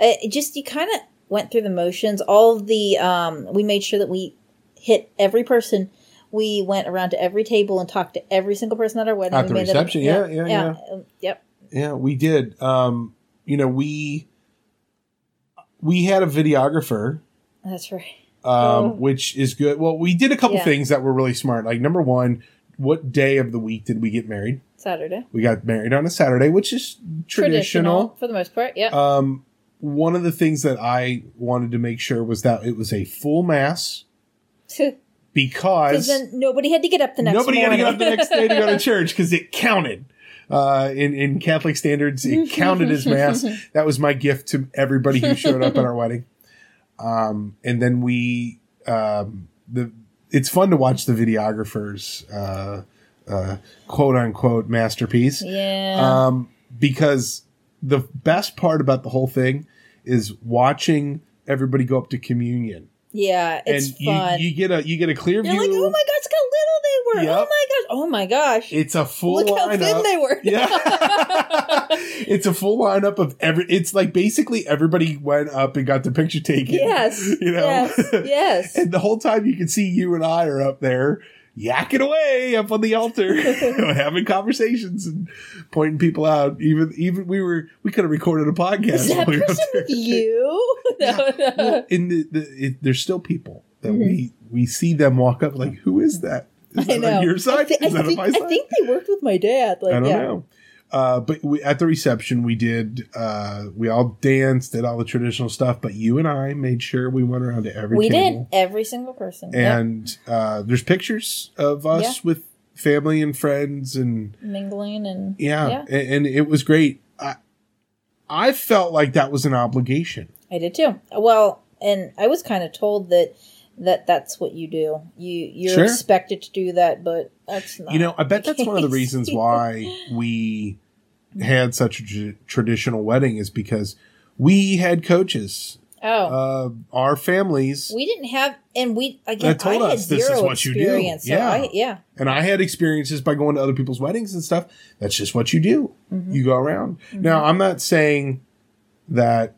It just, you kind of went through the motions. All the we made sure that we hit every person. We went around to every table and talked to every single person at our wedding. At the reception, Yep. Yeah, we did. We had a videographer. That's right. Which is good. Well, we did a couple things that were really smart. Like, number one, what day of the week did we get married? Saturday. We got married on a Saturday, which is traditional. For the most part, yeah. One of the things that I wanted to make sure was that it was a full mass because then nobody had to get up the next day. Nobody morning. Had to get up the next day to go to church because it counted. In Catholic standards, it counted as mass. That was my gift to everybody who showed up at our wedding. And then we it's fun to watch the videographer's quote unquote masterpiece. Yeah. Because the best part about the whole thing is watching everybody go up to communion. Yeah, it's fun. You get a clear view. You're like, oh my gosh, look how little they were. Yep. Oh my gosh. It's a full lineup. Look how thin they were. Yeah. It's a full lineup of it's like basically everybody went up and got the picture taken. Yes. You know? Yes. And the whole time you can see you and I are up there yakking away up on the altar, having conversations and pointing people out. Even we could have recorded a podcast. Is that person with you? No. Well, there's still people that we see them walk up like, who is that? Is that on your side? Is that on my side? I think they worked with my dad. Like, I don't know. But at the reception, we all danced, did all the traditional stuff, but you and I made sure we went around to every table. We did, every single person. And there's pictures of us with family and friends and mingling and and it was great. I felt like that was an obligation. I did too. Well, and I was kind of told that's what you do. You're expected to do that, but that's not. You know, I bet that's one of the reasons why we had such a traditional wedding is because we had coaches. Our families. We didn't have, and we again. That told us this is what you do. So yeah, and I had experiences by going to other people's weddings and stuff. That's just what you do. Mm-hmm. You go around. Mm-hmm. Now, I'm not saying that.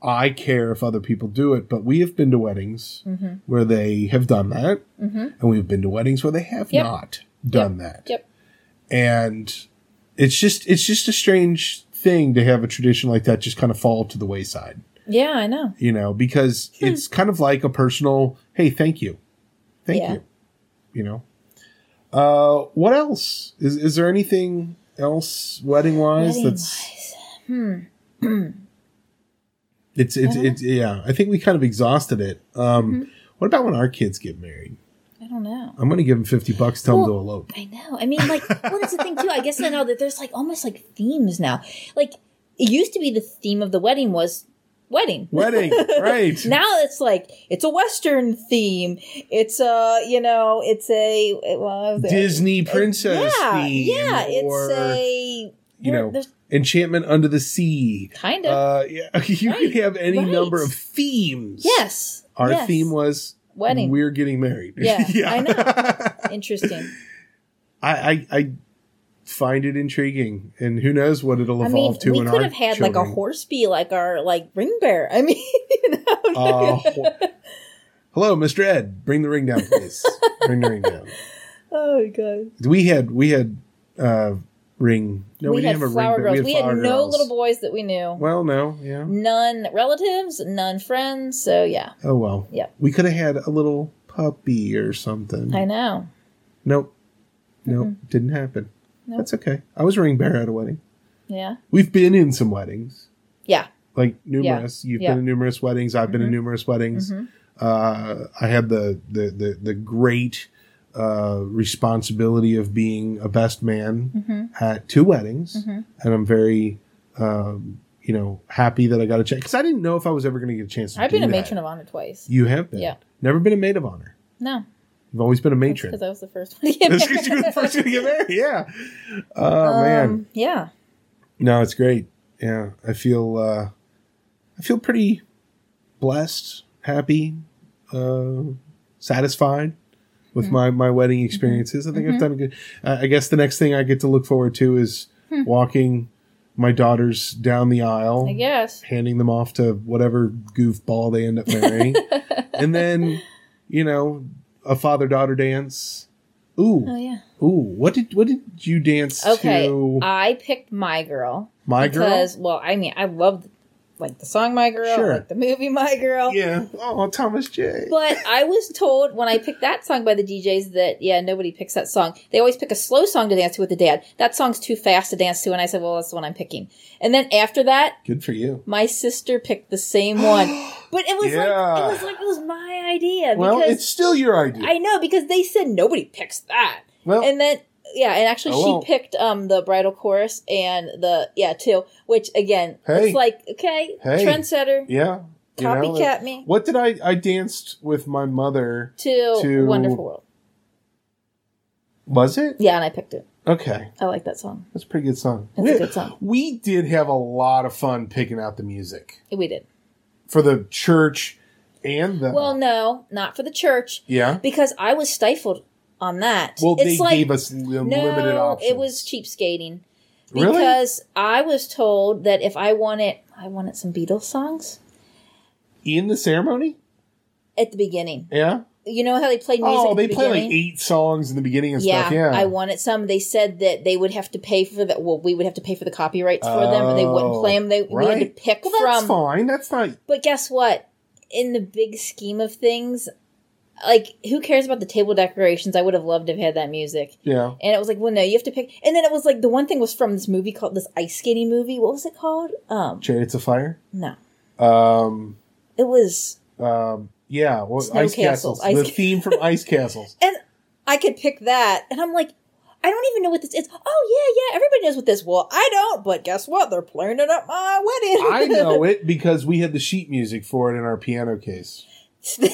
I care if other people do it, but we have been to weddings where they have done that, and we've been to weddings where they have not done that. Yep. And it's just a strange thing to have a tradition like that just kind of fall to the wayside. Yeah, I know. You know, because it's kind of like a personal, hey, thank you. Thank you. You know. What else? Is there anything else wedding-wise that's... It's I think we kind of exhausted it. What about when our kids get married? I don't know. I'm going to give them $50, tell them to elope. I know. I mean, like, well, that's the thing too. I guess I know that there's like almost like themes now. Like, it used to be the theme of the wedding was wedding, right? Now it's like it's a Western theme. It's a Disney princess theme. Yeah, it's Enchantment Under the Sea. Kind of. You could have any number of themes. Yes. Our theme was wedding. We're getting married. Yeah, yeah. I know. Interesting. I find it intriguing, and who knows what it'll evolve to. We could have had children. Like a horse be like our ring bearer. I mean, you know. Hello, Mr. Ed. Bring the ring down, please. Bring the ring down. Oh my God. We had. Ring. No, we didn't have a flower ring. We had no girls. Little boys that we knew. Well, no, yeah. None relatives, none friends, so yeah. Oh, well. Yep. We could have had a little puppy or something. I know. Nope. Didn't happen. Nope. That's okay. I was a ring bearer at a wedding. Yeah. We've been in some weddings. Yeah. Like numerous. Yeah. You've been in numerous weddings. I've been in numerous weddings. I had the great responsibility of being a best man at two weddings. And I'm very, happy that I got a chance. Because I didn't know if I was ever going to get a chance to do that. I've been a matron of honor twice. You have been? Yeah. Never been a maid of honor? No. You've always been a matron. That's because I was the first one to get married. That's because you were the first one to get married. Yeah. Oh, man. Yeah. No, it's great. Yeah. I feel pretty blessed, happy, satisfied with my wedding experiences. I think I've done good. I guess the next thing I get to look forward to is walking my daughters down the aisle. I guess. Handing them off to whatever goofball they end up marrying. And then, a father-daughter dance. Ooh. Oh, yeah. Ooh. What did you dance to? Okay. I picked My Girl. My Girl? Because, I loved the song My Girl, the movie My Girl. Yeah. Oh, Thomas J. But I was told when I picked that song by the DJs that, nobody picks that song. They always pick a slow song to dance to with the dad. That song's too fast to dance to. And I said, that's the one I'm picking. And then after that. Good for you. My sister picked the same one. But it was it was my idea. Well, it's still your idea. I know, because they said nobody picks that. Well. And then. Yeah, and actually she picked the bridal chorus and the too, which again, it's trendsetter. Yeah. Copycat me. What did I danced with my mother to Wonderful World. Was it? Yeah, and I picked it. Okay. I like that song. That's a pretty good song. It's a good song. We did have a lot of fun picking out the music. We did. For the church and the Well, no, not for the church. Yeah. Because I was stifled on that. Well, it's they gave us limited options. It was cheapskating. Really? Because I was told that if I wanted some Beatles songs. In the ceremony? At the beginning. Yeah? You know how they played music at the beginning? Oh, they play like 8 songs in the beginning and stuff. Yeah, I wanted some. They said that they would have to pay for that. Well, we would have to pay for the copyrights for them, and they wouldn't play them. We had to pick from. That's fine. That's not. But guess what? In the big scheme of things, who cares about the table decorations? I would have loved to have had that music. Yeah. And it was you have to pick. And then it was the one thing was from this movie called, this ice skating movie. What was it called? Chariots of Fire? No. It was. Ice Castles. The theme from Ice Castles. And I could pick that. And I'm I don't even know what this is. Oh, yeah, everybody knows what this is. Well, I don't, but guess what? They're playing it at my wedding. I know it because we had the sheet music for it in our piano case. Okay.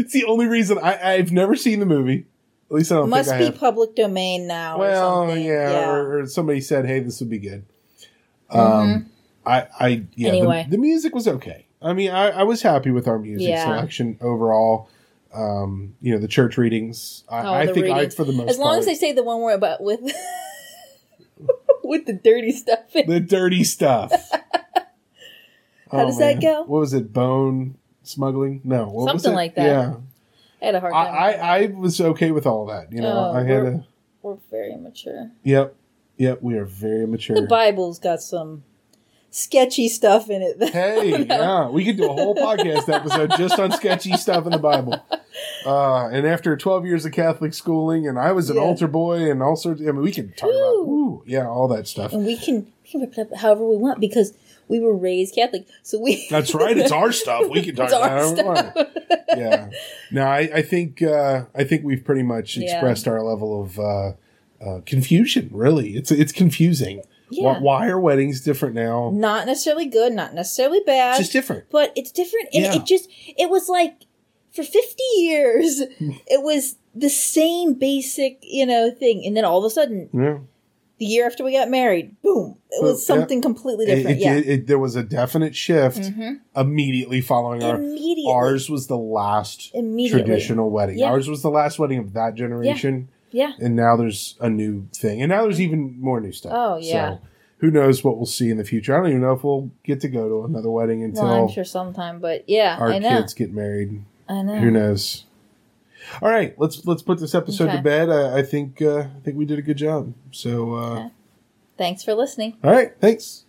It's the only reason I've never seen the movie. At least I don't think I have. Must be public domain now. Well, or something. Yeah. Or somebody said, hey, this would be good. Anyway. The music was okay. I mean, I was happy with our music selection overall. The church readings. I think for the most part. As long as they say the one word about with the dirty stuff in. The dirty stuff. How does that go? What was it? Bone smuggling? No. Something like that. Yeah. I had a hard time. I was okay with all that. We're very immature. Yep. We are very immature. The Bible's got some sketchy stuff in it. Hey, yeah. We could do a whole podcast episode just on sketchy stuff in the Bible. And after 12 years of Catholic schooling, and I was an altar boy and all sorts. We could talk about all that stuff. And we can whip it up however we want because we were raised Catholic, so we... That's right. It's our stuff. We can talk about it however we want. Yeah. No, I think we've pretty much expressed our level of confusion, really. It's confusing. Yeah. Why are weddings different now? Not necessarily good, not necessarily bad. It's just different. But it's different. And it was for 50 years, it was the same basic, thing. And then all of a sudden... Yeah. The year after we got married, boom, it was something completely different. There was a definite shift immediately following ours was the last traditional wedding. Yeah. Ours was the last wedding of that generation. Yeah. And now there's a new thing. And now there's even more new stuff. Oh, yeah. So who knows what we'll see in the future. I don't even know if we'll get to go to another wedding until... Well, I'm sure sometime, but our kids get married. I know. Who knows? All right, let's put this episode to bed. I think we did a good job. So, thanks for listening. All right, thanks.